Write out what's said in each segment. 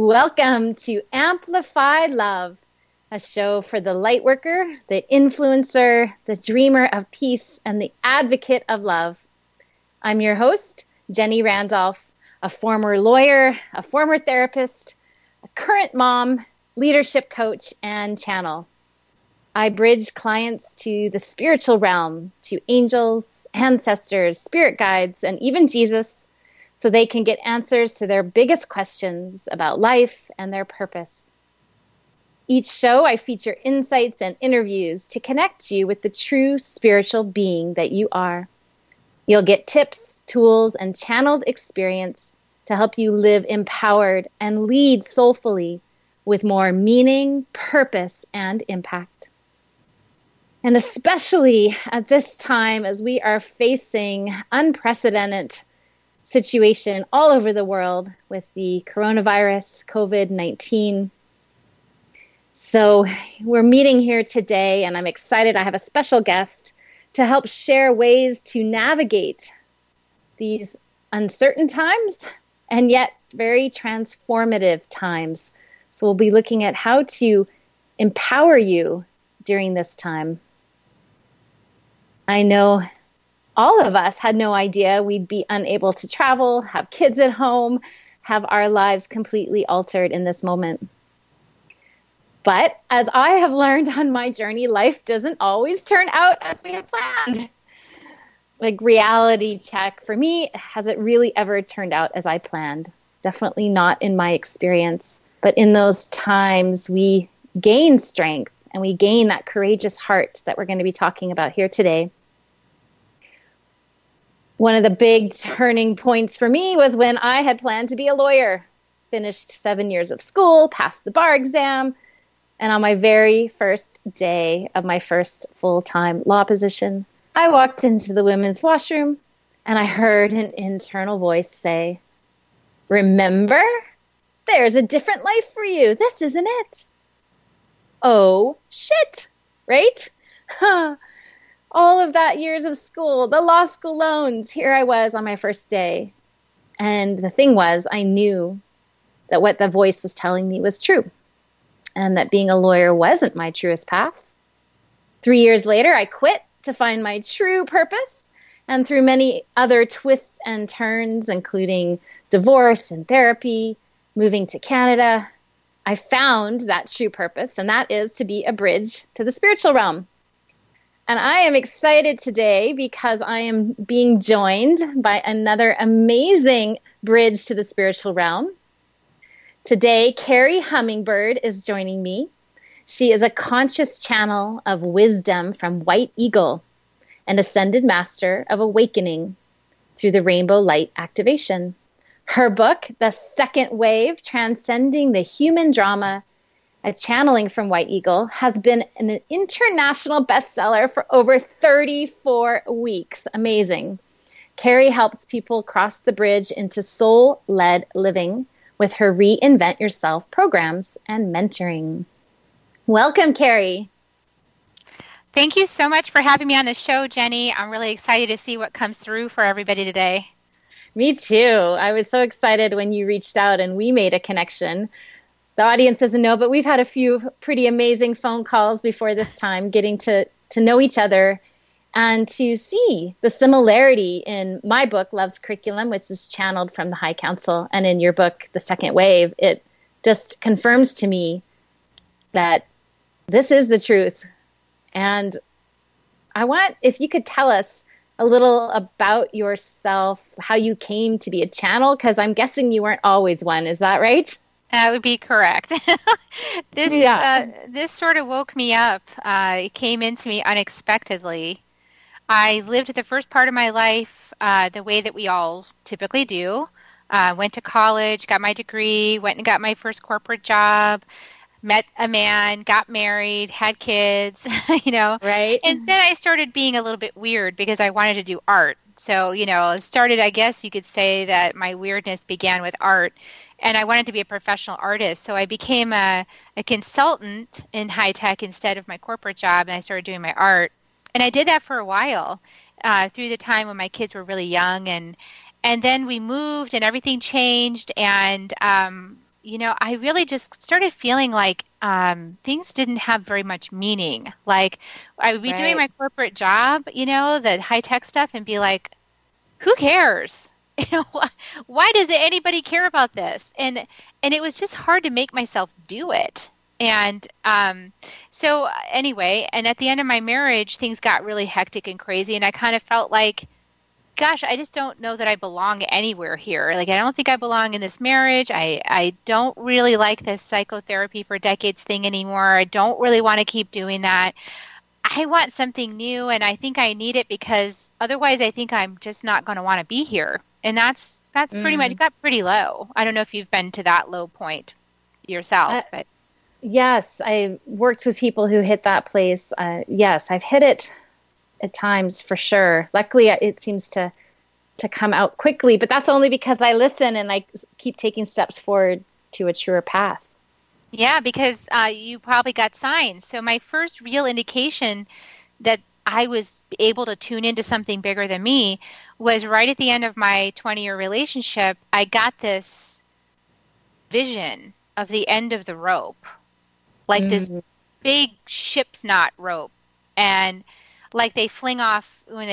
Welcome to Amplified Love, a show for the lightworker, the influencer, the dreamer of peace, and the advocate of love. I'm your host, Jenny Randolph, a former lawyer, a former therapist, a current mom, leadership coach, and channel. I bridge clients to the spiritual realm, to angels, ancestors, spirit guides, and even Jesus, so they can get answers to their biggest questions about life and their purpose. Each show, I feature insights and interviews to connect you with the true spiritual being that you are. You'll get tips, tools, and channeled experience to help you live empowered and lead soulfully with more meaning, purpose, and impact. And especially at this time, as we are facing unprecedented situation all over the world with the coronavirus, COVID-19. So we're meeting here today, and I'm excited. I have a special guest to help share ways to navigate these uncertain times and yet very transformative times. So we'll be looking at how to empower you during this time. I know all of us had no idea we'd be unable to travel, have kids at home, have our lives completely altered in this moment. But as I have learned on my journey, life doesn't always turn out as we had planned. Like, reality check. For me, has it really ever turned out as I planned? Definitely not in my experience. But in those times, we gain strength and we gain that courageous heart that we're going to be talking about here today. One of the big turning points for me was when I had planned to be a lawyer, finished 7 years of school, passed the bar exam, and on my very first day of my first full-time law position, I walked into the women's washroom and I heard an internal voice say, "Remember, there's a different life for you. This isn't it." Oh, shit, right? Huh. All of that years of school, the law school loans, here I was on my first day. And the thing was, I knew that what the voice was telling me was true and that being a lawyer wasn't my truest path. 3 years later, I quit to find my true purpose. And through many other twists and turns, including divorce and therapy, moving to Canada, I found that true purpose, and that is to be a bridge to the spiritual realm. And I am excited today because I am being joined by another amazing bridge to the spiritual realm. Today, Kerri Hummingbird is joining me. She is a conscious channel of wisdom from White Eagle, an ascended master of awakening through the rainbow light activation. Her book, The Second Wave: Transcending the Human Drama, a channeling from White Eagle, has been an international bestseller for over 34 weeks. Amazing. Kerri helps people cross the bridge into soul-led living with her Reinvent Yourself programs and mentoring. Welcome, Kerri. Thank you so much for having me on the show, Jenny. I'm really excited to see what comes through for everybody today. Me too. I was so excited when you reached out and we made a connection. The audience doesn't know, but we've had a few pretty amazing phone calls before this time, getting to know each other and to see the similarity in my book, Love's Curriculum, which is channeled from the High Council, and in your book, The Second Wave. It just confirms to me that this is the truth. And I want, if you could tell us a little about yourself, how you came to be a channel, because I'm guessing you weren't always one. Is that right? That would be correct. This sort of woke me up. It came into me unexpectedly. I lived the first part of my life the way that we all typically do. Went to college, got my degree, went and got my first corporate job, met a man, got married, had kids, you know. Right. And then I started being a little bit weird because I wanted to do art. So, you know, it started, I guess you could say that my weirdness began with art. And I wanted to be a professional artist, so I became a consultant in high tech instead of my corporate job, and I started doing my art. And I did that for a while through the time when my kids were really young. And then we moved, and everything changed, and you know, I really just started feeling like things didn't have very much meaning. Like, I would be doing my corporate job, you know, the high-tech stuff, and be like, who cares? You know, why does anybody care about this? And it was just hard to make myself do it. And so anyway, and at the end of my marriage, things got really hectic and crazy. And I kind of felt like, gosh, I just don't know that I belong anywhere here. Like, I don't think I belong in this marriage. I don't really like this psychotherapy for decades thing anymore. I don't really want to keep doing that. I want something new, and I think I need it, because otherwise I think I'm just not going to want to be here. And that's pretty much got pretty low. I don't know if you've been to that low point yourself. But yes, I worked with people who hit that place. Yes, I've hit it at times for sure. Luckily, it seems to come out quickly, but that's only because I listen and I keep taking steps forward to a truer path. Yeah, because you probably got signs. So my first real indication that I was able to tune into something bigger than me was right at the end of my 20-year relationship. I got this vision of the end of the rope, like this big ship's knot rope, and like they fling off when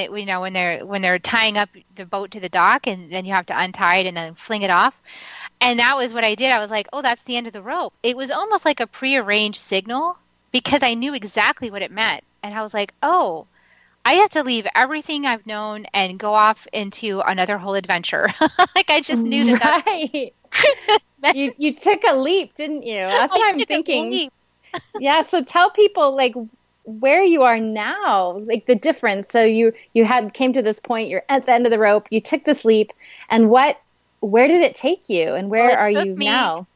they're tying up the boat to the dock, and then you have to untie it and then fling it off. And that was what I did. I was like, oh, that's the end of the rope. It was almost like a prearranged signal, because I knew exactly what it meant. And I was like, oh, I have to leave everything I've known and go off into another whole adventure. Like, I just knew that. Right. You took a leap, didn't you? That's what I'm thinking. Yeah. So tell people, like, where you are now, like the difference. So you came to this point, you're at the end of the rope, you took this leap, and where did it take you, and where are you now?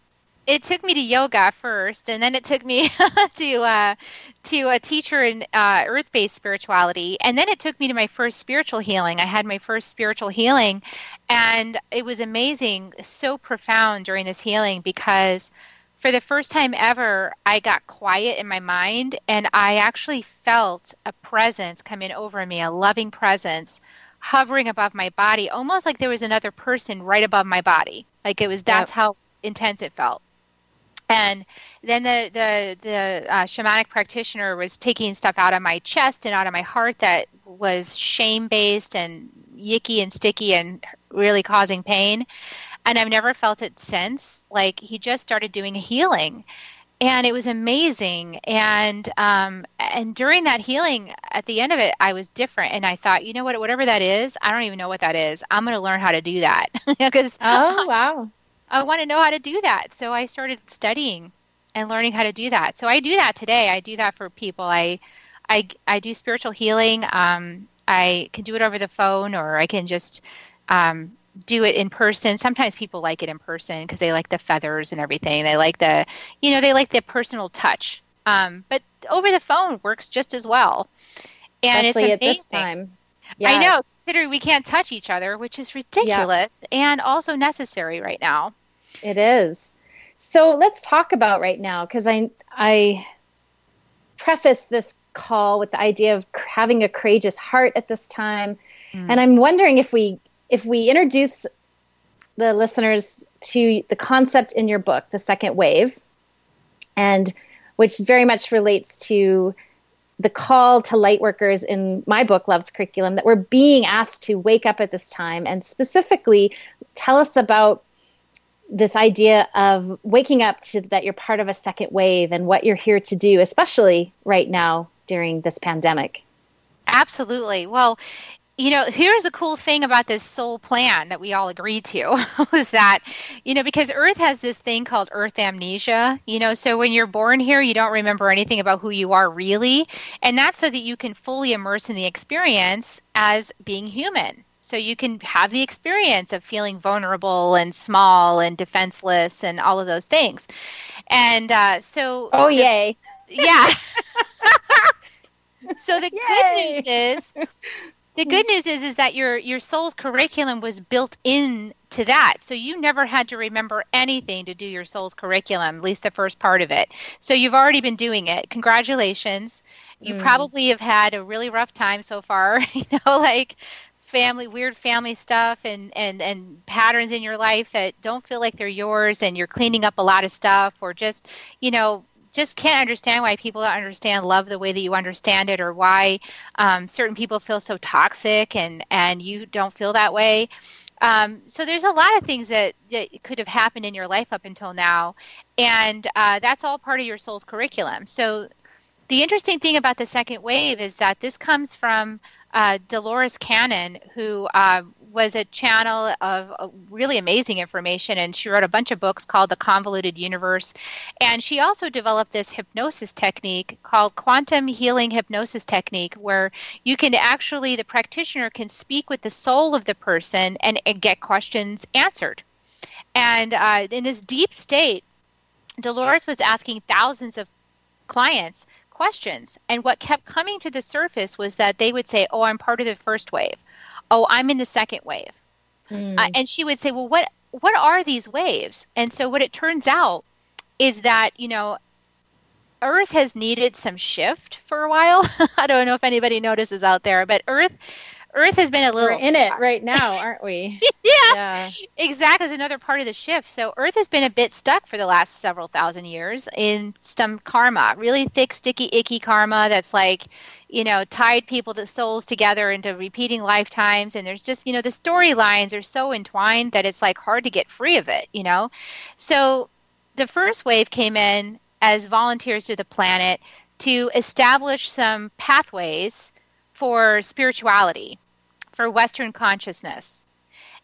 It took me to yoga first, and then it took me to a teacher in earth-based spirituality, and then it took me to my first spiritual healing. I had my first spiritual healing, and it was amazing, so profound during this healing, because for the first time ever, I got quiet in my mind, and I actually felt a presence come in over me, a loving presence hovering above my body, almost like there was another person right above my body. Like, it was, that's how intense it felt. And then the shamanic practitioner was taking stuff out of my chest and out of my heart that was shame-based and yicky and sticky and really causing pain. And I've never felt it since. Like, he just started doing healing, and it was amazing. And during that healing, at the end of it, I was different. And I thought, you know what, whatever that is, I don't even know what that is. I'm going to learn how to do that. Because oh, wow. I want to know how to do that. So I started studying and learning how to do that. So I do that today. I do that for people. I do spiritual healing. I can do it over the phone, or I can just do it in person. Sometimes people like it in person because they like the feathers and everything. They like the personal touch. But over the phone works just as well. And especially it's amazing. At this time. Yes. I know, considering we can't touch each other, which is ridiculous and also necessary right now. It is. So let's talk about right now, because I preface this call with the idea of having a courageous heart at this time. And I'm wondering if we introduce the listeners to the concept in your book, The Second Wave, and which very much relates to the call to lightworkers in my book, Love's Curriculum, that we're being asked to wake up at this time. And specifically, tell us about this idea of waking up to that you're part of a second wave and what you're here to do, especially right now during this pandemic. Absolutely. Well, you know, here's the cool thing about this soul plan that we all agreed to was that, you know, because Earth has this thing called Earth amnesia, you know, so when you're born here, you don't remember anything about who you are really. And that's so that you can fully immerse in the experience as being human. So you can have the experience of feeling vulnerable and small and defenseless and all of those things. And oh, yay. Yeah. So the yay. The good news is that your soul's curriculum was built into that. So you never had to remember anything to do your soul's curriculum, at least the first part of it. So you've already been doing it. Congratulations. You probably have had a really rough time so far, you know, like family, weird family stuff and patterns in your life that don't feel like they're yours, and you're cleaning up a lot of stuff, or just, you know, just can't understand why people don't understand love the way that you understand it, or why certain people feel so toxic and you don't feel that way. So there's a lot of things that could have happened in your life up until now, and that's all part of your soul's curriculum. So the interesting thing about the second wave is that this comes from Dolores Cannon, who was a channel of really amazing information, and she wrote a bunch of books called The Convoluted Universe, and she also developed this hypnosis technique called Quantum Healing Hypnosis Technique, where you can actually, the practitioner can speak with the soul of the person and get questions answered. And in this deep state, Dolores was asking thousands of clients questions, and what kept coming to the surface was that they would say, oh, I'm part of the first wave. Oh, I'm in the second wave. And she would say, well, what are these waves? And so what it turns out is that, you know, Earth has needed some shift for a while. I don't know if anybody notices out there, but Earth has been a little... We're in it right now, aren't we? Yeah, exactly. It's another part of the shift. So Earth has been a bit stuck for the last several thousand years in some karma, really thick, sticky, icky karma that's like, you know, tied people to souls together into repeating lifetimes. And there's just, you know, the storylines are so entwined that it's like hard to get free of it, you know? So the first wave came in as volunteers to the planet to establish some pathways for spirituality, for Western consciousness.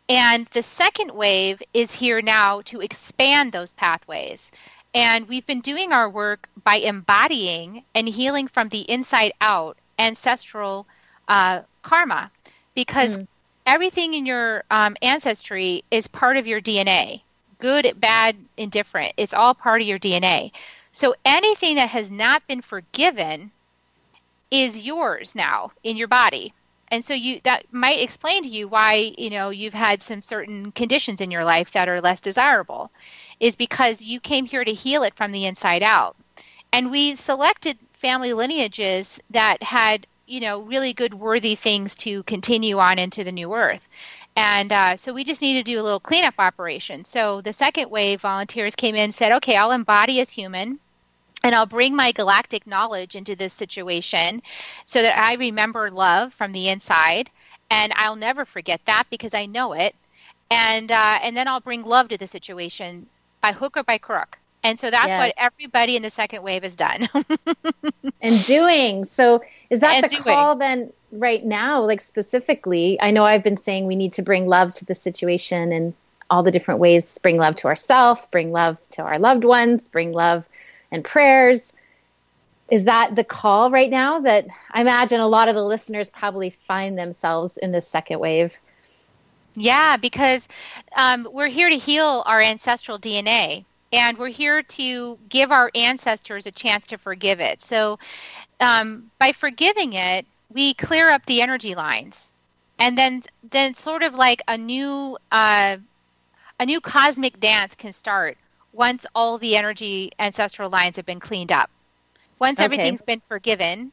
And the second wave is here now to expand those pathways. And we've been doing our work by embodying and healing from the inside out ancestral karma, because everything in your ancestry is part of your DNA, good, bad, indifferent. It's all part of your DNA. So anything that has not been forgiven is yours now in your body. And so that might explain to you why, you know, you've had some certain conditions in your life that are less desirable, is because you came here to heal it from the inside out. And we selected family lineages that had, you know, really good, worthy things to continue on into the new earth. And so we just need to do a little cleanup operation. So the second wave volunteers came in and said, okay, I'll embody as human, and I'll bring my galactic knowledge into this situation so that I remember love from the inside, and I'll never forget that because I know it. And then I'll bring love to the situation by hook or by crook. And so that's what everybody in the second wave has done. And doing. So is that the call then right now, like specifically? I know I've been saying we need to bring love to the situation and all the different ways, bring love to ourselves, bring love to our loved ones, bring love and prayers. Is that the call right now? That I imagine a lot of the listeners probably find themselves in this second wave. Yeah, because we're here to heal our ancestral DNA, and we're here to give our ancestors a chance to forgive it. So by forgiving it, we clear up the energy lines, and then sort of like a new cosmic dance can start. Once all the energy ancestral lines have been cleaned up, once everything's been forgiven,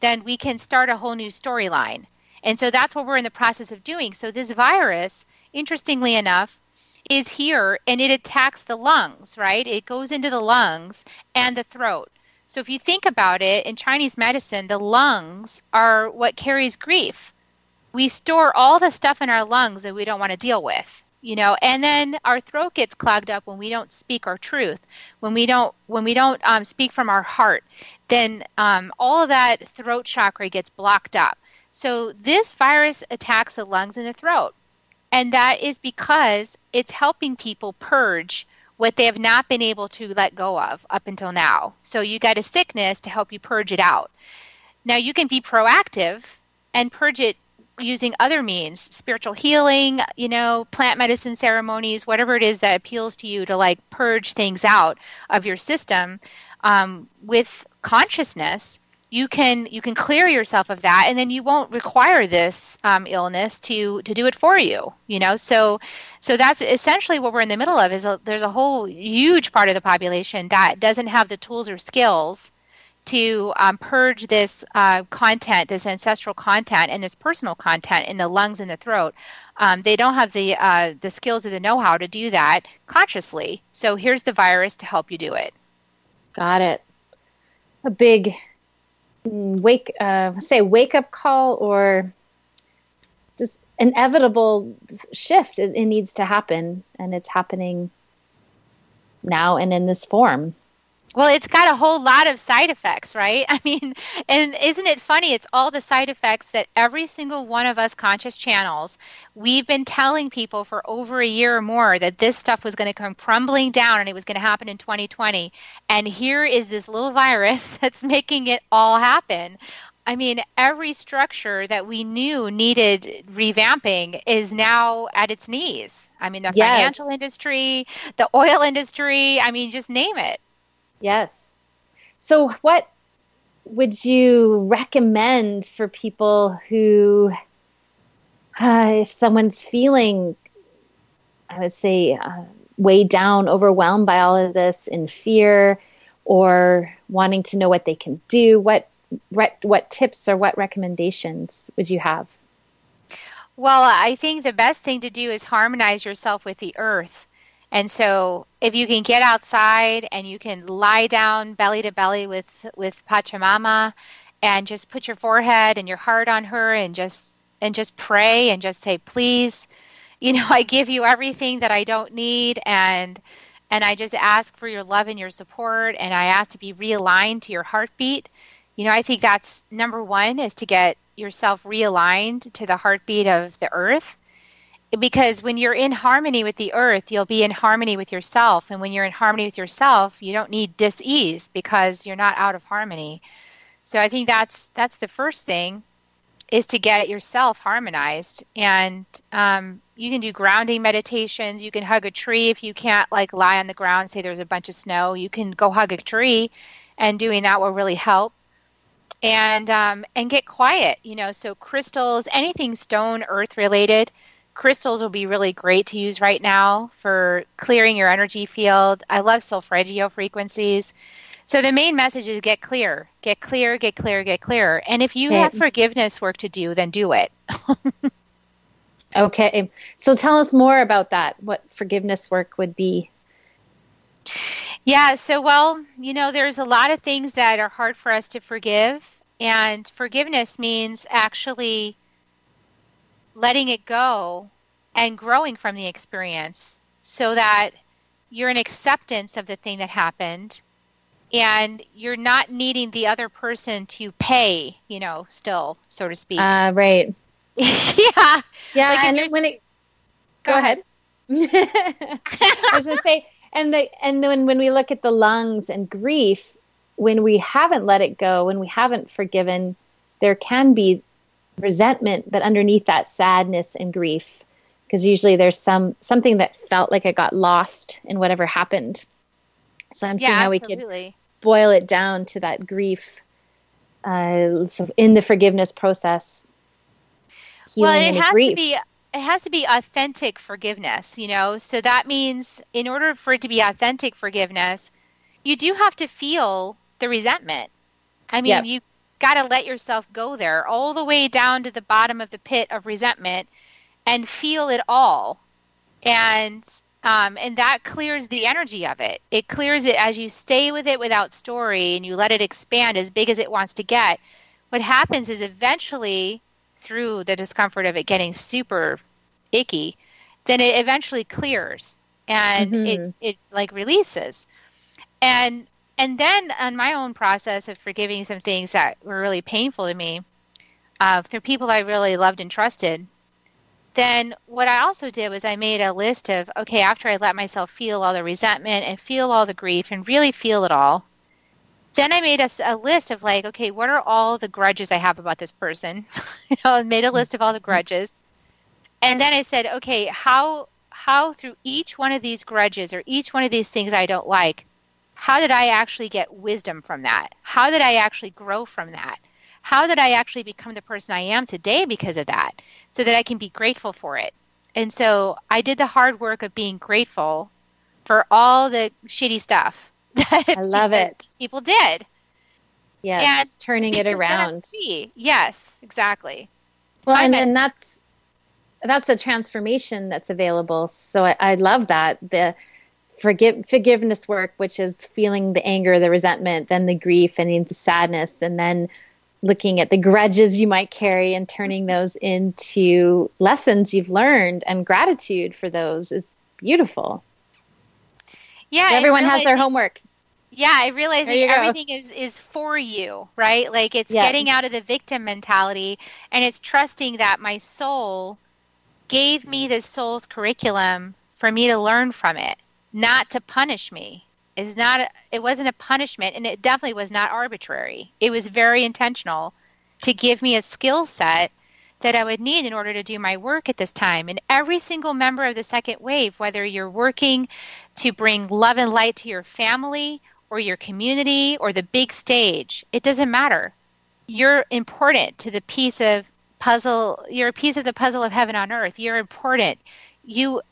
then we can start a whole new storyline. And so that's what we're in the process of doing. So this virus, interestingly enough, is here, and it attacks the lungs, right? It goes into the lungs and the throat. So if you think about it, in Chinese medicine, the lungs are what carries grief. We store all the stuff in our lungs that we don't want to deal with. You know, and then our throat gets clogged up when we don't speak our truth, when we don't speak from our heart, then all of that throat chakra gets blocked up. So this virus attacks the lungs and the throat. And that is because it's helping people purge what they have not been able to let go of up until now. So you got a sickness to help you purge it out. Now you can be proactive and purge it using other means, spiritual healing, you know, plant medicine ceremonies, whatever it is that appeals to you to like purge things out of your system. With consciousness, you can clear yourself of that, and then you won't require this illness to do it for you. You know, so that's essentially what we're in the middle of. There's a whole huge part of the population that doesn't have the tools or skills to purge this content, this ancestral content and this personal content in the lungs and the throat. They don't have the skills or the know-how to do that consciously. So here's the virus to help you do it. Got it. A big wake-up call, or just inevitable shift. It needs to happen, and it's happening now and in this form. Well, it's got a whole lot of side effects, right? I mean, and isn't it funny? It's all the side effects that every single one of us conscious channels, we've been telling people for over a year or more that this stuff was going to come crumbling down and it was going to happen in 2020. And here is this little virus that's making it all happen. I mean, every structure that we knew needed revamping is now at its knees. I mean, the financial industry, the oil industry, I mean, just name it. Yes. So what would you recommend for people who, if someone's feeling, I would say, weighed down, overwhelmed by all of this, in fear, or wanting to know what they can do, what tips or what recommendations would you have? Well, I think the best thing to do is harmonize yourself with the earth. And so if you can get outside and you can lie down belly to belly with Pachamama and just put your forehead and your heart on her and just pray and just say, please, you know, I give you everything that I don't need, and I just ask for your love and your support, and I ask to be realigned to your heartbeat. You know, I think that's number one, is to get yourself realigned to the heartbeat of the earth. Because when you're in harmony with the earth, you'll be in harmony with yourself. And when you're in harmony with yourself, you don't need dis-ease because you're not out of harmony. So I think that's the first thing, is to get yourself harmonized. And you can do grounding meditations. You can hug a tree. If you can't lie on the ground, say there's a bunch of snow, you can go hug a tree, and doing that will really help. And get quiet, you know, so crystals, anything stone, earth related. Crystals will be really great to use right now for clearing your energy field. I love solfeggio frequencies. So the main message is get clear, get clear, get clear, get clear. And if you have forgiveness work to do, then do it. Okay. So tell us more about that, what forgiveness work would be. Yeah. So, well, you know, there's a lot of things that are hard for us to forgive. And forgiveness means actually letting it go and growing from the experience, so that you're in acceptance of the thing that happened and you're not needing the other person to pay, you know, still, so to speak. Right. Yeah. Yeah. And when it, go ahead. I was going to say, and then when we look at the lungs and grief, when we haven't let it go, when we haven't forgiven, there can be resentment, but underneath that, sadness and grief, because usually there's something that felt like it got lost in whatever happened. So I'm seeing how we could boil it down to that grief, so in the forgiveness process. Well, it has to be authentic forgiveness, you know, so that means in order for it to be authentic forgiveness, you do have to feel the resentment. I mean, you got to let yourself go there, all the way down to the bottom of the pit of resentment, and feel it all. And that clears the energy of it. It clears it as you stay with it without story, and you let it expand as big as it wants to get. What happens is eventually, through the discomfort of it getting super icky, then it eventually clears and it releases. And then on my own process of forgiving some things that were really painful to me, through people I really loved and trusted, then what I also did was I made a list of, okay, after I let myself feel all the resentment and feel all the grief and really feel it all, then I made a list of okay, what are all the grudges I have about this person? You know, I made a list of all the grudges. And then I said, okay, how through each one of these grudges or each one of these things I don't like, how did I actually get wisdom from that? How did I actually grow from that? How did I actually become the person I am today because of that, so that I can be grateful for it? And so I did the hard work of being grateful for all the shitty stuff that people did. Yes, and turning it around. Yes, exactly. Well, and that's the transformation that's available. So I love that. The forgiveness work, which is feeling the anger, the resentment, then the grief and the sadness, and then looking at the grudges you might carry and turning those into lessons you've learned, and gratitude for those is beautiful. Yeah. Everyone has their homework. Yeah, I realize that everything is for you, right? Like it's getting out of the victim mentality, and it's trusting that my soul gave me this soul's curriculum for me to learn from it, not to punish me. It wasn't a punishment, and it definitely was not arbitrary. It was very intentional to give me a skill set that I would need in order to do my work at this time. And every single member of the second wave, whether you're working to bring love and light to your family or your community or the big stage, it doesn't matter. You're important to the piece of puzzle. You're a piece of the puzzle of heaven on earth. You're important. Your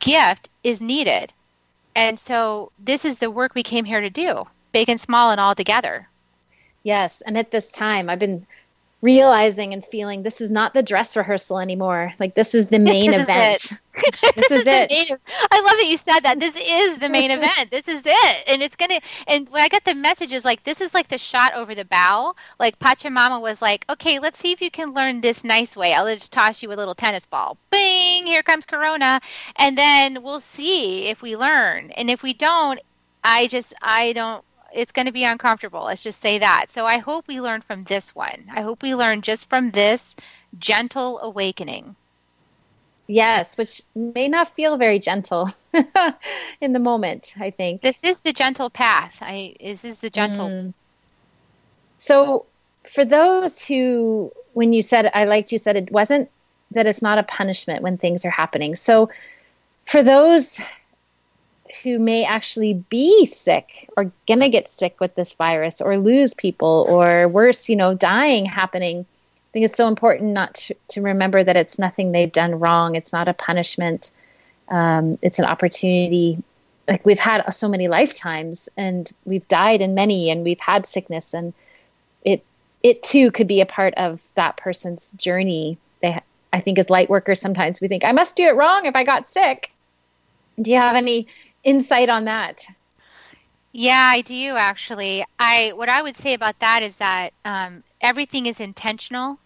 gift is needed. And so this is the work we came here to do, big and small and all together. Yes. And at this time, I've been realizing and feeling this is not the dress rehearsal anymore. Like this is the main event. This is it. I love that you said that. This is the main event. This is it. And it's going to, and when I got the messages, like, this is like the shot over the bow. Like Pachamama was like, okay, let's see if you can learn this nice way. I'll just toss you a little tennis ball. Bing, here comes Corona. And then we'll see if we learn. And if we don't, it's going to be uncomfortable. Let's just say that. So I hope we learn from this one. I hope we learn just from this gentle awakening. Yes, which may not feel very gentle in the moment, I think. This is the gentle path. This is the gentle. So for those who, when you said, I liked you said it wasn't that it's not a punishment when things are happening. So for those who may actually be sick or gonna get sick with this virus or lose people or worse, dying happening. I think it's so important not to remember that it's nothing they've done wrong. It's not a punishment. It's an opportunity. Like we've had so many lifetimes and we've died in many and we've had sickness, and it too could be a part of that person's journey. I think as light workers, sometimes we think I must do it wrong if I got sick. Do you have any insight on that? Yeah, I do actually. What I would say about that is that everything is intentional,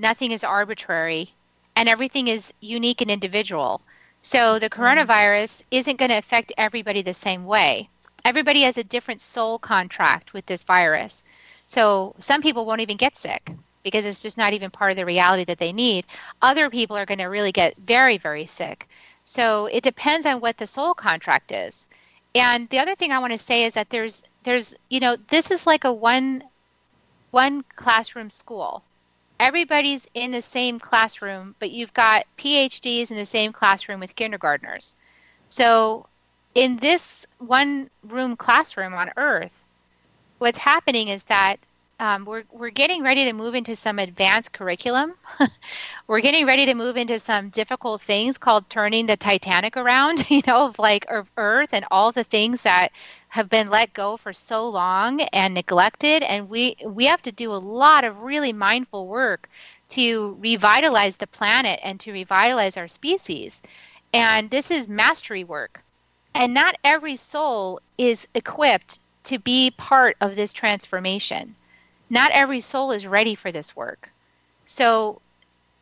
nothing is arbitrary, and everything is unique and individual. So the coronavirus isn't going to affect everybody the same way. Everybody has a different soul contract with this virus. So some people won't even get sick because it's just not even part of the reality that they need. Other people are going to really get very, very sick. So it depends on what the soul contract is. And the other thing I want to say is that there's this is like a one classroom school. Everybody's in the same classroom, but you've got PhDs in the same classroom with kindergartners. So in this one room classroom on Earth, what's happening is that we're getting ready to move into some advanced curriculum. We're getting ready to move into some difficult things called turning the Titanic around, of Earth and all the things that have been let go for so long and neglected. And we have to do a lot of really mindful work to revitalize the planet and to revitalize our species. And this is mastery work. And not every soul is equipped to be part of this transformation. Not every soul is ready for this work. So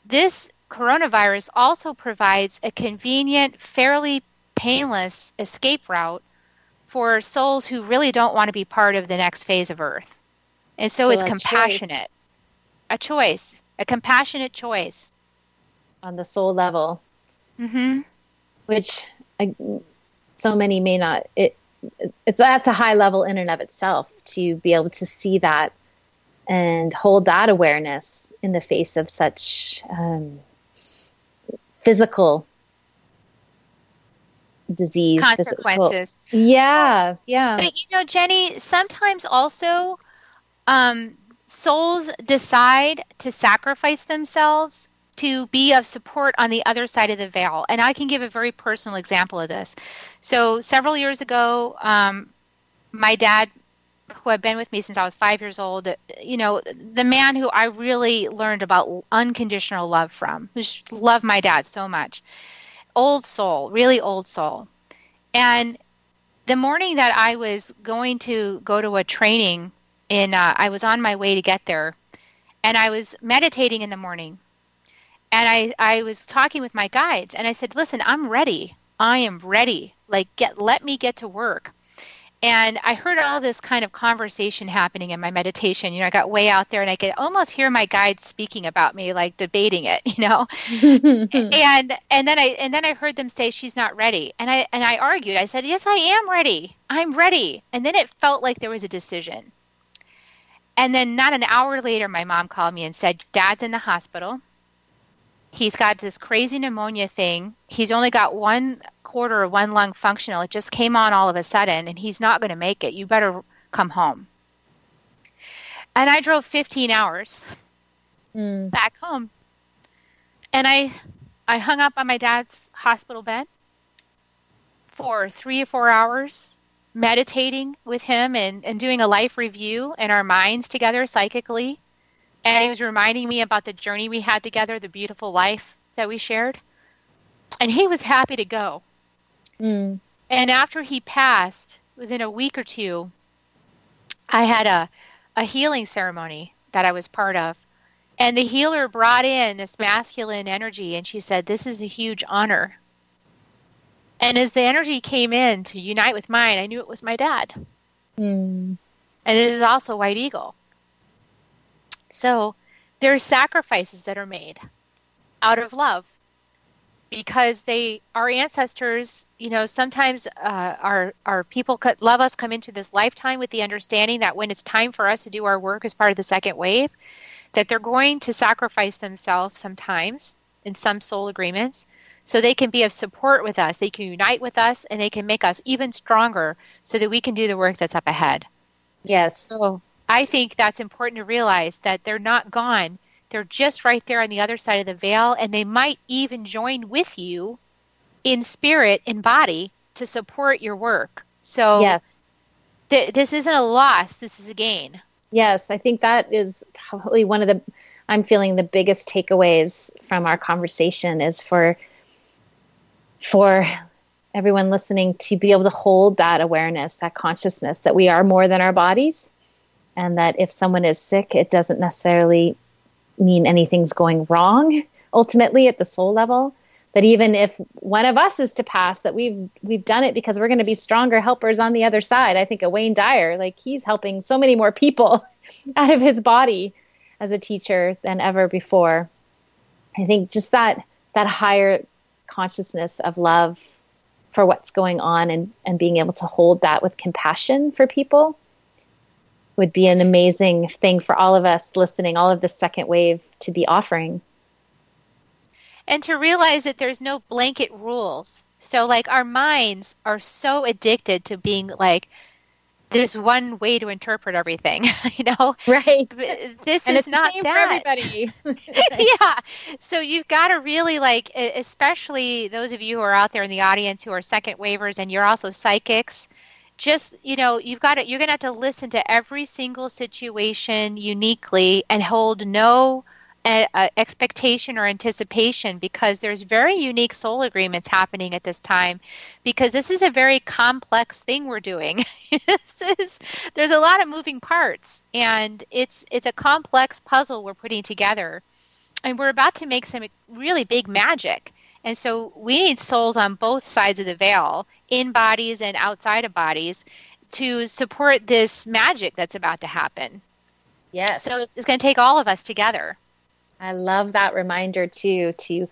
this coronavirus also provides a convenient, fairly painless escape route for souls who really don't want to be part of the next phase of Earth. And so it's compassionate. A compassionate choice. On the soul level. Mm-hmm. Which so many may not. That's a high level in and of itself to be able to see that and hold that awareness in the face of such physical disease. Consequences. Physical. Yeah, yeah. But Jenny, sometimes also souls decide to sacrifice themselves to be of support on the other side of the veil. And I can give a very personal example of this. So several years ago, my dad who have been with me since I was 5 years old, you know, the man who I really learned about unconditional love from, who loved my dad so much, old soul, really old soul. And the morning that I was going to go to a training, I was on my way to get there, and I was meditating in the morning, and I was talking with my guides, and I said, listen, I'm ready. I am ready. Like, let me get to work. And I heard all this kind of conversation happening in my meditation. You know, I got way out there, and I could almost hear my guides speaking about me, like debating it, you know. and then I heard them say, she's not ready. And I argued. I said, yes, I am ready. I'm ready. And then it felt like there was a decision. And then not an hour later, my mom called me and said, Dad's in the hospital. He's got this crazy pneumonia thing. He's only got one quarter of one lung functional. It just came on all of a sudden, and he's not going to make it. You better come home. And I drove 15 hours back home. And I hung up on my dad's hospital bed for 3 or 4 hours, meditating with him and doing a life review in our minds together psychically. And he was reminding me about the journey we had together, the beautiful life that we shared. And he was happy to go. Mm. And after he passed, within a week or two, I had a healing ceremony that I was part of. And the healer brought in this masculine energy, and she said, this is a huge honor. And as the energy came in to unite with mine, I knew it was my dad. Mm. And this is also White Eagle. So there's sacrifices that are made out of love, because our ancestors, you know, sometimes our people love us come into this lifetime with the understanding that when it's time for us to do our work as part of the second wave, that they're going to sacrifice themselves sometimes in some soul agreements so they can be of support with us, they can unite with us, and they can make us even stronger so that we can do the work that's up ahead. Yes. So I think that's important to realize, that they're not gone. They're just right there on the other side of the veil, and they might even join with you in spirit and body to support your work. So yes. This isn't a loss. This is a gain. Yes, I think that is probably one of I'm feeling the biggest takeaways from our conversation is for everyone listening to be able to hold that awareness, that consciousness that we are more than our bodies. And that if someone is sick, it doesn't necessarily mean anything's going wrong, ultimately, at the soul level. That even if one of us is to pass, that we've done it because we're going to be stronger helpers on the other side. I think of Wayne Dyer, like he's helping so many more people out of his body as a teacher than ever before. I think just that higher consciousness of love for what's going on and being able to hold that with compassion for people would be an amazing thing for all of us listening, all of the second wave to be offering. And to realize that there's no blanket rules. So like our minds are so addicted to being like, this one way to interpret everything, you know? Right. This and is it's not the same that. For everybody. Right. Yeah. So you've got to really like, especially those of you who are out there in the audience who are second waivers and you're also psychics, just, you know, you're going to have to listen to every single situation uniquely and hold no expectation or anticipation, because there's very unique soul agreements happening at this time, because this is a very complex thing we're doing. There's a lot of moving parts, and it's a complex puzzle we're putting together, and we're about to make some really big magic. And so we need souls on both sides of the veil, in bodies and outside of bodies, to support this magic that's about to happen. Yes. So it's going to take all of us together. I love that reminder, too, to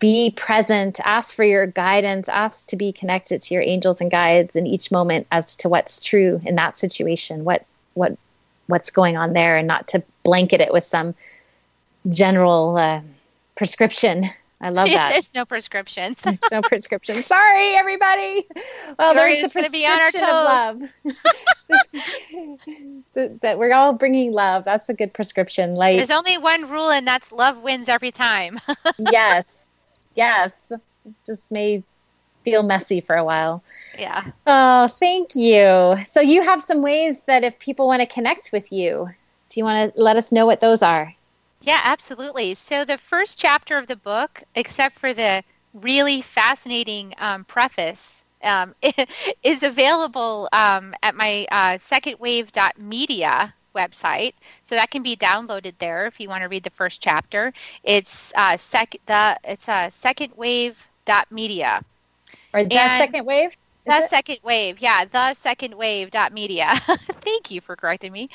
be present, ask for your guidance, ask to be connected to your angels and guides in each moment as to what's true in that situation, what's going on there, and not to blanket it with some general prescription. I love that. There's no prescriptions. There's no prescription. Sorry, everybody. Well, there's the prescription of love. That we're all bringing love. That's a good prescription. Like, there's only one rule, and that's love wins every time. Yes. Just may feel messy for a while. Yeah. Oh, thank you. So you have some ways that if people want to connect with you, do you want to let us know what those are? Yeah, absolutely. So the first chapter of the book, except for the really fascinating preface, is available at my secondwave.media website. So that can be downloaded there if you want to read the first chapter. It's secondwave.media. Or The Second Wave? The Second Wave, yeah, thesecondwave.media. Thank you for correcting me.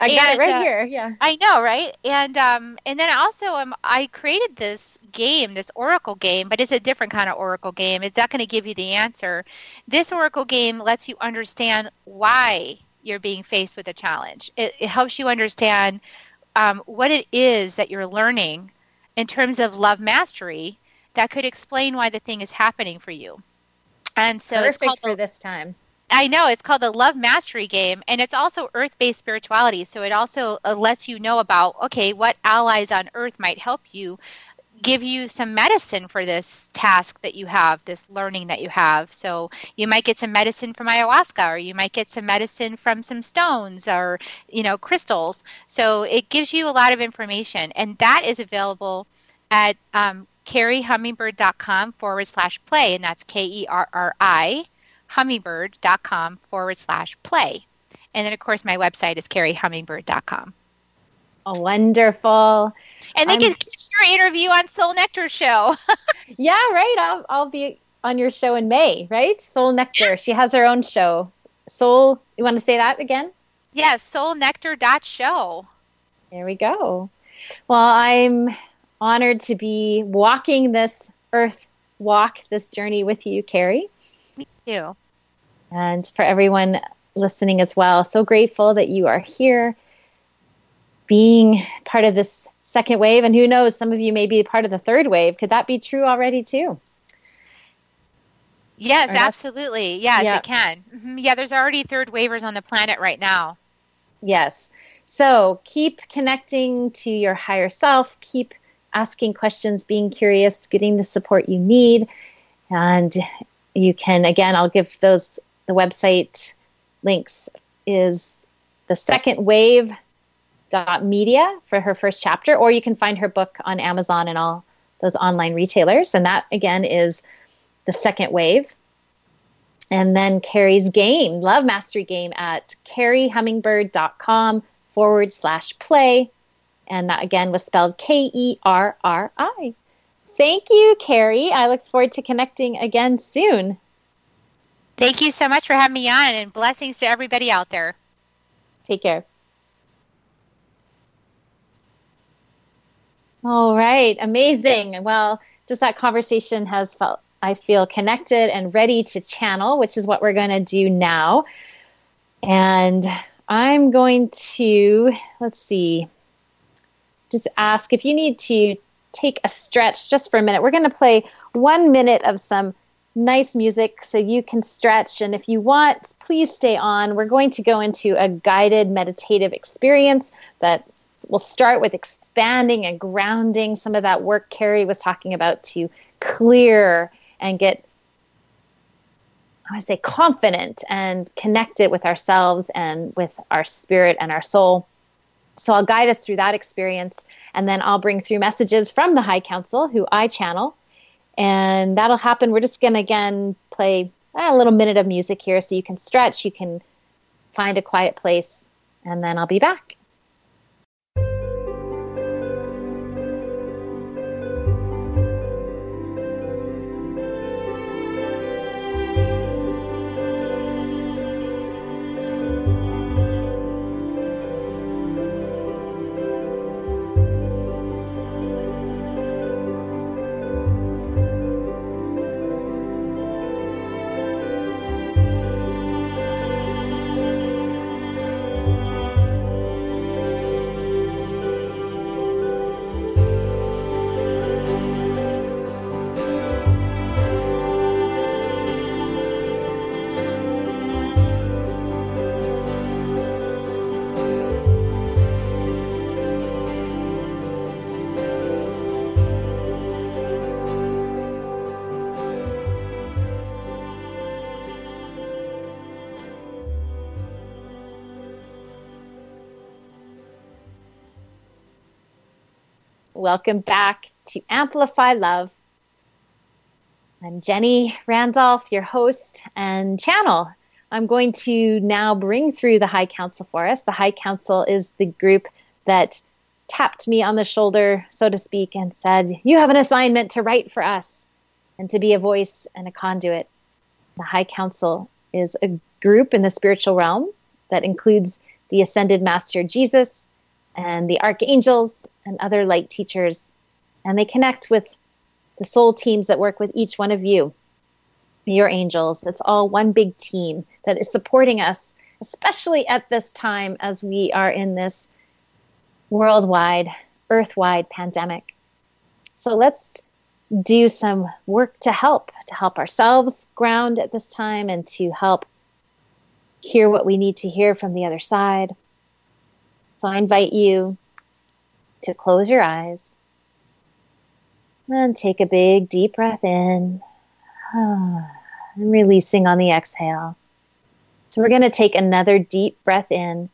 I got it right here, yeah. I know, right? And then also I created this game, this oracle game, but it's a different kind of oracle game. It's not going to give you the answer. This oracle game lets you understand why you're being faced with a challenge. It helps you understand what it is that you're learning in terms of love mastery that could explain why the thing is happening for you. And so perfect it's for this time. I know. It's called the Love Mastery Game, and it's also earth-based spirituality. So it also lets you know about, okay, what allies on earth might help you, give you some medicine for this task that you have, this learning that you have. So you might get some medicine from ayahuasca, or you might get some medicine from some stones or, you know, crystals. So it gives you a lot of information, and that is available at KerriHummingbird.com/play, and that's KerriHummingbird.com/play. And then, of course, my website is KerriHummingbird.com. Oh, wonderful. And they can catch your interview on Soul Nectar show. Yeah, right. I'll be on your show in May, right? Soul Nectar. She has her own show. Soul, you want to say that again? Yes, yeah, soulnectar.show. There we go. Well, I'm honored to be walking this earth walk, this journey with you, Kerri. Thank you. And for everyone listening as well, so grateful that you are here being part of this second wave. And who knows, some of you may be part of the third wave. Could that be true already too? Yes, absolutely. Yes, yeah. It can. Mm-hmm. Yeah, there's already third waivers on the planet right now. Yes. So keep connecting to your higher self. Keep asking questions, being curious, getting the support you need. And you can, again, I'll give those, the website links is thesecondwave.media for her first chapter, or you can find her book on Amazon and all those online retailers. And that, again, is The Second Wave. And then Kerri's game, Love Mastery Game, at KerriHummingbird.com/play. And that, again, was spelled Kerri. Thank you, Kerri. I look forward to connecting again soon. Thank you so much for having me on, and blessings to everybody out there. Take care. All right. Amazing. Well, just that conversation has felt, I feel connected and ready to channel, which is what we're going to do now. And I'm going to, let's see, just ask if you need to take a stretch just for a minute. We're going to play 1 minute of some nice music so you can stretch. And if you want, please stay on. We're going to go into a guided meditative experience, but we'll start with expanding and grounding, some of that work Kerri was talking about to clear and get, I would say, confident and connected with ourselves and with our spirit and our soul. So I'll guide us through that experience, and then I'll bring through messages from the High Council, who I channel, and that'll happen. We're just going to, again, play a little minute of music here so you can stretch, you can find a quiet place, and then I'll be back. Welcome back to Amplify Love. I'm Jenny Randolph, your host and channel. I'm going to now bring through the High Council for us. The High Council is the group that tapped me on the shoulder, so to speak, and said, you have an assignment to write for us and to be a voice and a conduit. The High Council is a group in the spiritual realm that includes the Ascended Master Jesus and the archangels and other light teachers. And they connect with the soul teams that work with each one of you, your angels. It's all one big team that is supporting us, especially at this time as we are in this worldwide, earth-wide pandemic. So let's do some work to help ourselves ground at this time and to help hear what we need to hear from the other side. So I invite you to close your eyes and take a big deep breath in and releasing on the exhale. So we're going to take another deep breath in.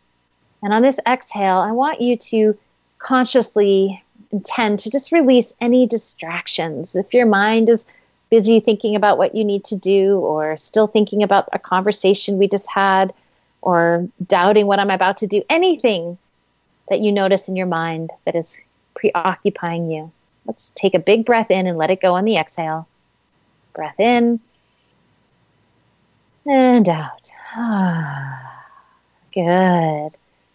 And on this exhale, I want you to consciously intend to just release any distractions. If your mind is busy thinking about what you need to do or still thinking about a conversation we just had or doubting what I'm about to do, anything that you notice in your mind that is preoccupying you. Let's take a big breath in and let it go on the exhale. Breath in and out. Good.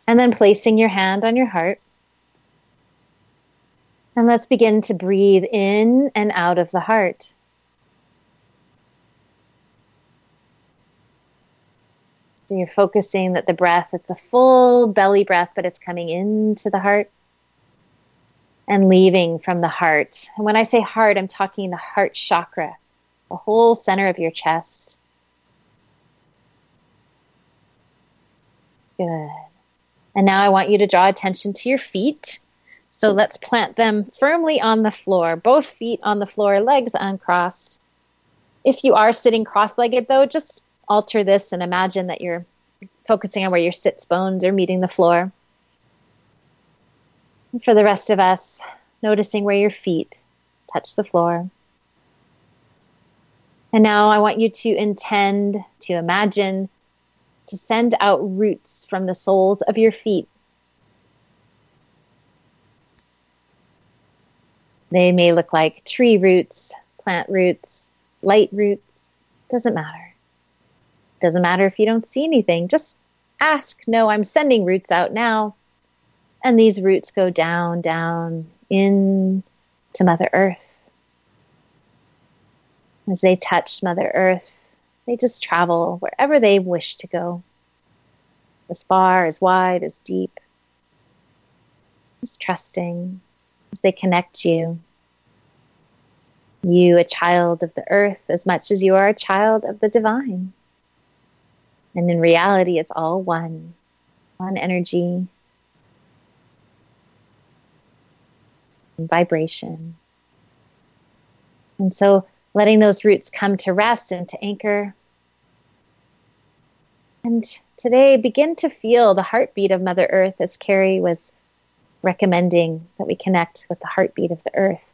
And then placing your hand on your heart. And let's begin to breathe in and out of the heart. So you're focusing that the breath, it's a full belly breath, but it's coming into the heart and leaving from the heart. And when I say heart, I'm talking the heart chakra, the whole center of your chest. Good. And now I want you to draw attention to your feet. So let's plant them firmly on the floor, both feet on the floor, legs uncrossed. If you are sitting cross-legged, though, just alter this and imagine that you're focusing on where your sits bones are meeting the floor. And for the rest of us, noticing where your feet touch the floor. And now I want you to intend, to imagine, to send out roots from the soles of your feet. They may look like tree roots, plant roots, light roots. Doesn't matter. Doesn't matter if you don't see anything. Just ask, no, I'm sending roots out now. And these roots go down, down into Mother Earth. As they touch Mother Earth, they just travel wherever they wish to go, as far, as wide, as deep. Just trusting as they connect you. You, a child of the earth, as much as you are a child of the divine. And in reality, it's all one, one energy, and vibration. And so letting those roots come to rest and to anchor. And today, begin to feel the heartbeat of Mother Earth, as Kerri was recommending that we connect with the heartbeat of the earth.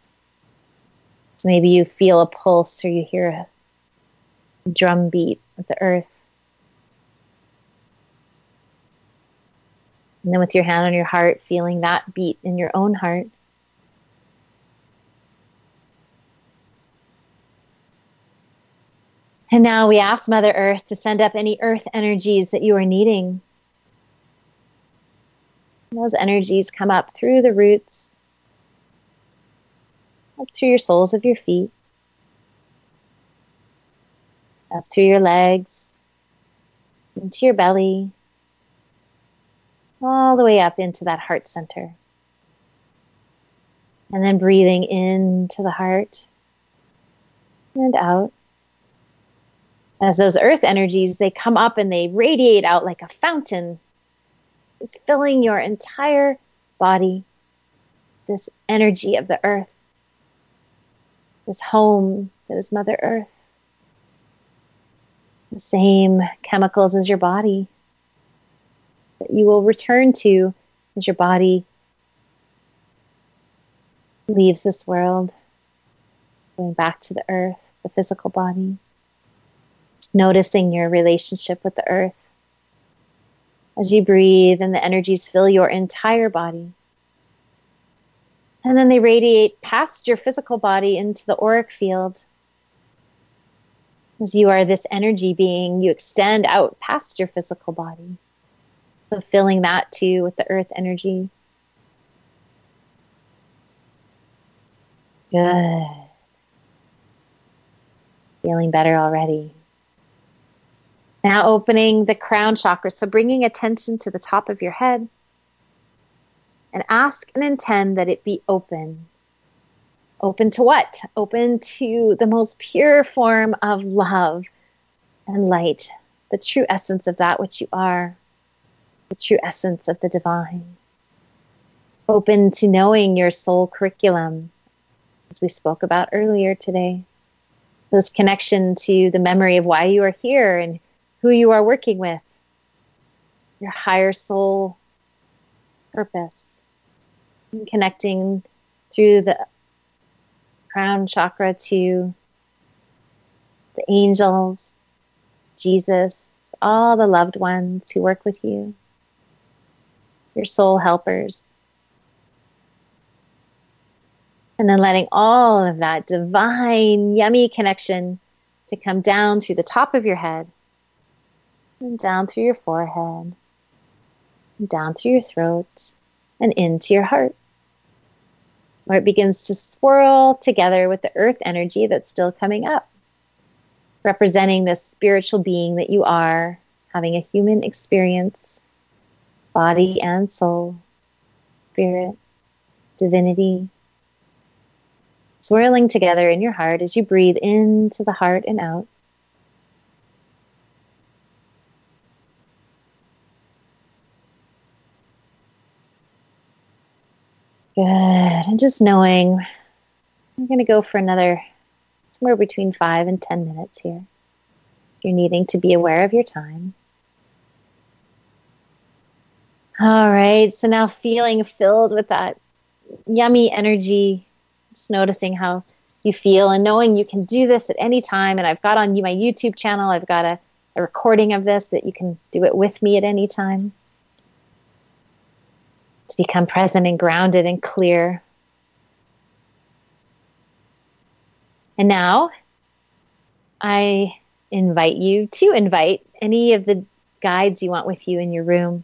So maybe you feel a pulse or you hear a drum beat of the earth. And then with your hand on your heart, feeling that beat in your own heart. And now we ask Mother Earth to send up any earth energies that you are needing. And those energies come up through the roots, up through your soles of your feet, up through your legs, into your belly, all the way up into that heart center. And then breathing into the heart and out. As those earth energies, they come up and they radiate out like a fountain. It's filling your entire body, this energy of the earth, this home that is Mother Earth, the same chemicals as your body that you will return to as your body leaves this world, going back to the earth, the physical body, noticing your relationship with the earth. As you breathe and the energies fill your entire body. And then they radiate past your physical body into the auric field. As you are this energy being, you extend out past your physical body. So filling that too with the earth energy. Good. Feeling better already. Now opening the crown chakra, so bringing attention to the top of your head. And ask and intend that it be open. Open to what? Open to the most pure form of love and light, the true essence of that which you are, the true essence of the divine. Open to knowing your soul curriculum, as we spoke about earlier today. This connection to the memory of why you are here and who you are working with, your higher soul purpose, and connecting through the crown chakra to the angels, Jesus, all the loved ones who work with you, your soul helpers. And then letting all of that divine, yummy connection to come down through the top of your head, and down through your forehead, and down through your throat, and into your heart, where it begins to swirl together with the earth energy that's still coming up, representing this spiritual being that you are, having a human experience, body and soul, spirit, divinity, swirling together in your heart as you breathe into the heart and out. Good. And just knowing, I'm going to go for another, somewhere between 5 and 10 minutes here. You're needing to be aware of your time. All right. So now feeling filled with that yummy energy, just noticing how you feel and knowing you can do this at any time. And I've got on my YouTube channel, I've got a recording of this that you can do it with me at any time. To become present and grounded and clear. And now, I invite you to invite any of the guides you want with you in your room.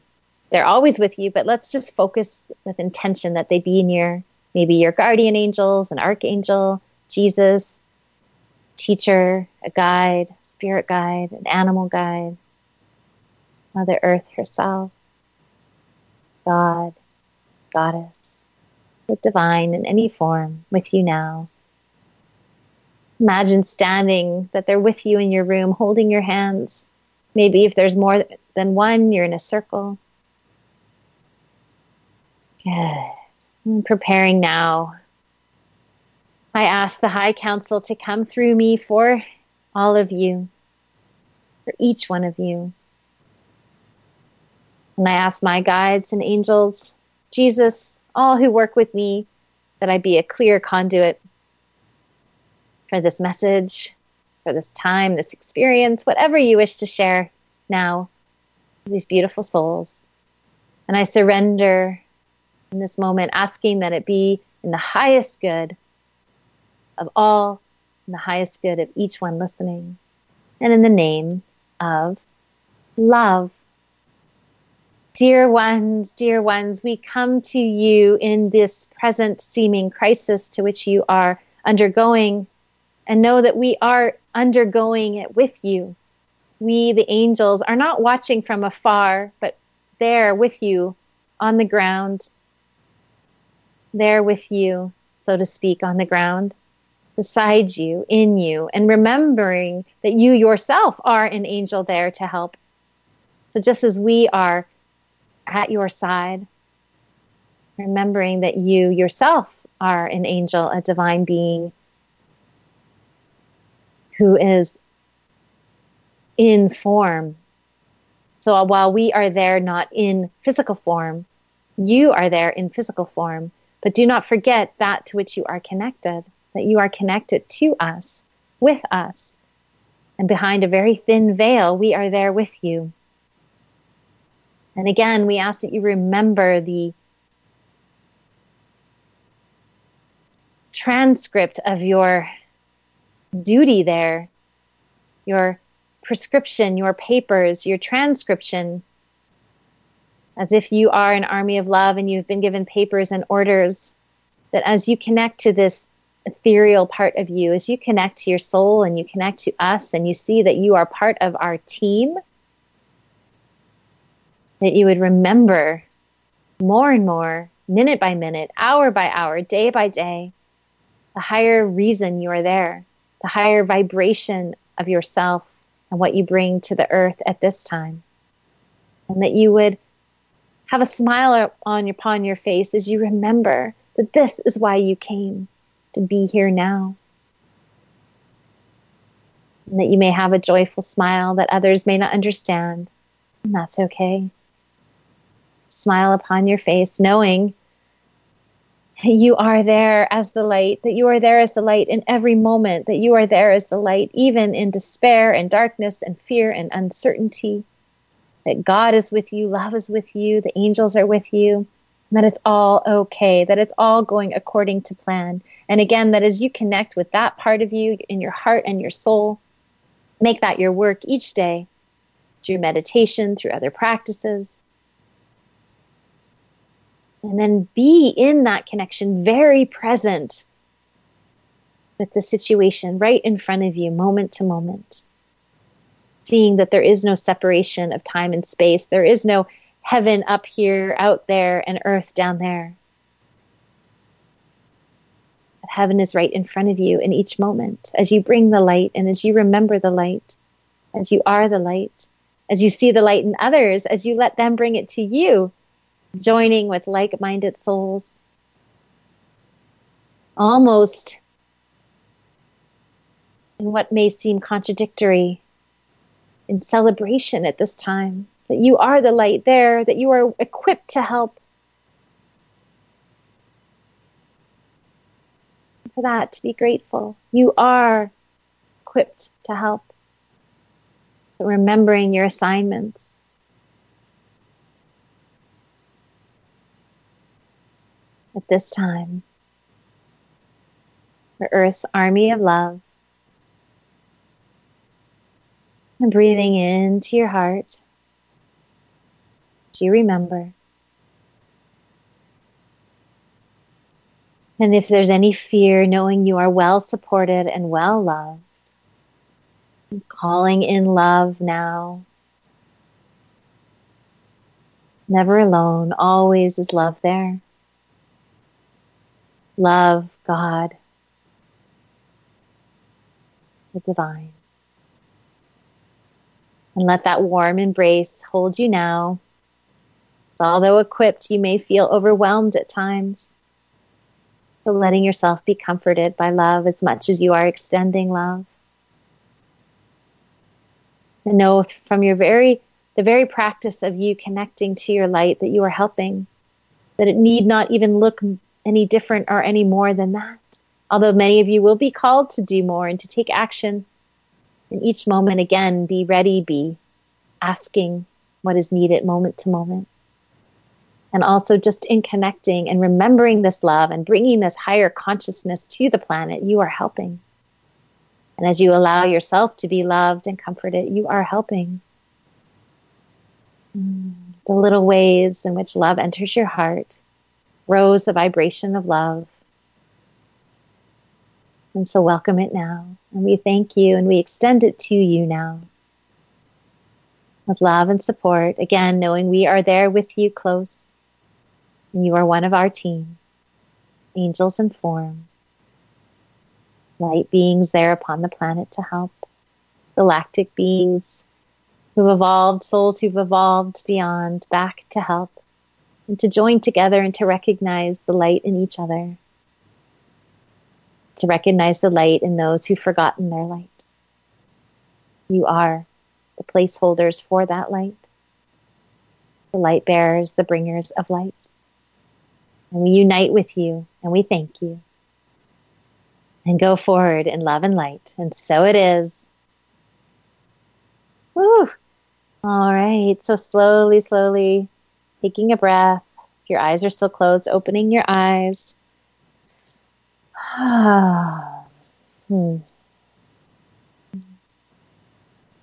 They're always with you, but let's just focus with intention that they be near maybe your guardian angels, an archangel, Jesus, teacher, a guide, spirit guide, an animal guide, Mother Earth herself, God, Goddess, the divine in any form with you now. Imagine standing that they're with you in your room, holding your hands. Maybe if there's more than one, you're in a circle. Good. I'm preparing now. I ask the High Council to come through me for all of you, for each one of you. And I ask my guides and angels, Jesus, all who work with me, that I be a clear conduit for this message, for this time, this experience, whatever you wish to share now, these beautiful souls. And I surrender in this moment, asking that it be in the highest good of all, in the highest good of each one listening, and in the name of love. Dear ones, we come to you in this present seeming crisis to which you are undergoing, and know that we are undergoing it with you. We, the angels, are not watching from afar, but there with you on the ground, there with you, so to speak, on the ground, beside you, in you, and remembering that you yourself are an angel there to help. So just as we are at your side, remembering that you yourself are an angel, a divine being who is in form. So while we are there not in physical form, you are there in physical form, But do not forget that to which you are connected, that you are connected to us, with us. And behind a very thin veil, we are there with you. And again, we ask that you remember the transcript of your duty there, your prescription, your papers, your transcription, as if you are an army of love and you've been given papers and orders, that as you connect to this ethereal part of you, as you connect to your soul and you connect to us and you see that you are part of our team, that you would remember more and more, minute by minute, hour by hour, day by day, the higher reason you are there, the higher vibration of yourself and what you bring to the earth at this time. And that you would have a smile upon your face as you remember that this is why you came, to be here now. And that you may have a joyful smile that others may not understand, and that's okay. Smile upon your face, knowing that you are there as the light, that you are there as the light in every moment, that you are there as the light even in despair and darkness and fear and uncertainty, that God is with you, love is with you, the angels are with you, and that it's all okay, that it's all going according to plan. And again, that as you connect with that part of you in your heart and your soul, make that your work each day through meditation, through other practices. And then be in that connection, very present with the situation right in front of you, moment to moment. Seeing that there is no separation of time and space. There is no heaven up here, out there, and earth down there. But heaven is right in front of you in each moment, as you bring the light and as you remember the light, as you are the light, as you see the light in others, as you let them bring it to you, joining with like-minded souls, almost in what may seem contradictory, in celebration at this time, that you are the light there, that you are equipped to help. For that, to be grateful. You are equipped to help. So remembering your assignments. At this time, the Earth's army of love, and breathing into your heart, do you remember? And if there's any fear, knowing you are well supported and well loved, I'm calling in love now. Never alone, always is love there. Love, God, the divine. And let that warm embrace hold you now. Although equipped, you may feel overwhelmed at times. So letting yourself be comforted by love as much as you are extending love. And know from your the very practice of you connecting to your light that you are helping, that it need not even look any different or any more than that. Although many of you will be called to do more and to take action, in each moment again, be ready, be asking what is needed moment to moment. And also just in connecting and remembering this love and bringing this higher consciousness to the planet, you are helping. And as you allow yourself to be loved and comforted, you are helping. The little ways in which love enters your heart rose the vibration of love. And so welcome it now. And we thank you and we extend it to you now. With love and support, again, knowing we are there with you close. And you are one of our team. Angels in form. Light beings there upon the planet to help. Galactic beings who've evolved, souls who've evolved beyond, back to help. And to join together and to recognize the light in each other. To recognize the light in those who've forgotten their light. You are the placeholders for that light. The light bearers, the bringers of light. And we unite with you, and we thank you. And go forward in love and light. And so it is. Woo! All right, so slowly, slowly taking a breath. If your eyes are still closed, opening your eyes.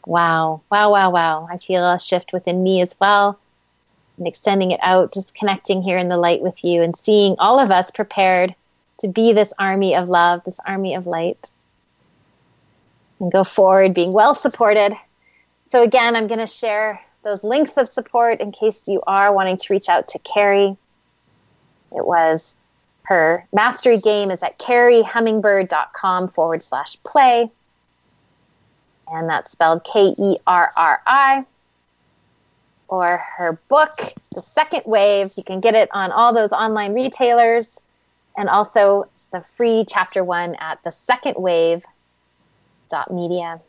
Wow. I feel a shift within me as well. And extending it out, just connecting here in the light with you and seeing all of us prepared to be this army of love, this army of light. And go forward being well supported. So again, I'm going to share those links of support in case you are wanting to reach out to Kerri. It was her mastery game is at KerriHummingbird.com/play. And that's spelled Kerri. Or her book, The Second Wave. You can get it on all those online retailers. And also the free chapter 1 at the secondwave.media.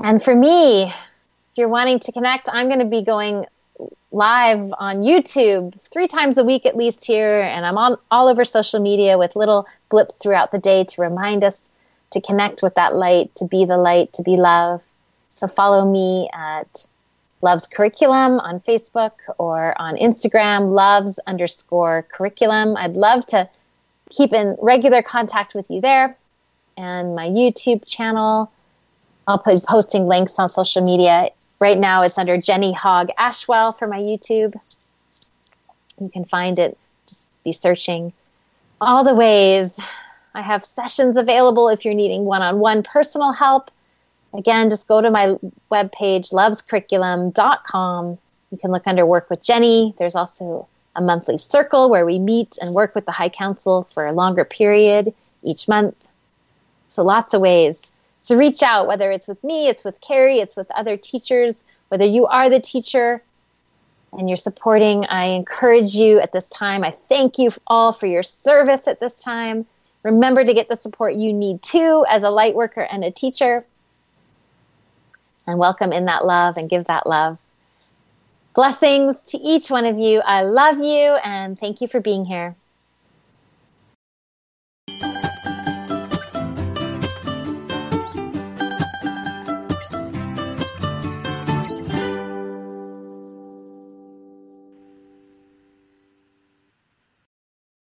And for me, if you're wanting to connect, I'm going to be going live on YouTube 3 times a week at least here. And I'm on all over social media with little blips throughout the day to remind us to connect with that light, to be the light, to be love. So follow me at Love's Curriculum on Facebook or on Instagram, loves_curriculum. I'd love to keep in regular contact with you there. And my YouTube channel, I'll be posting links on social media. Right now it's under Jenny Hogg Ashwell for my YouTube. You can find it. Just be searching all the ways. I have sessions available if you're needing one-on-one personal help. Again, just go to my webpage, lovescurriculum.com. You can look under Work with Jenny. There's also a monthly circle where we meet and work with the High Council for a longer period each month. So lots of ways. So reach out, whether it's with me, it's with Kerri, it's with other teachers, whether you are the teacher and you're supporting, I encourage you at this time. I thank you all for your service at this time. Remember to get the support you need too as a light worker and a teacher. And welcome in that love and give that love. Blessings to each one of you. I love you and thank you for being here.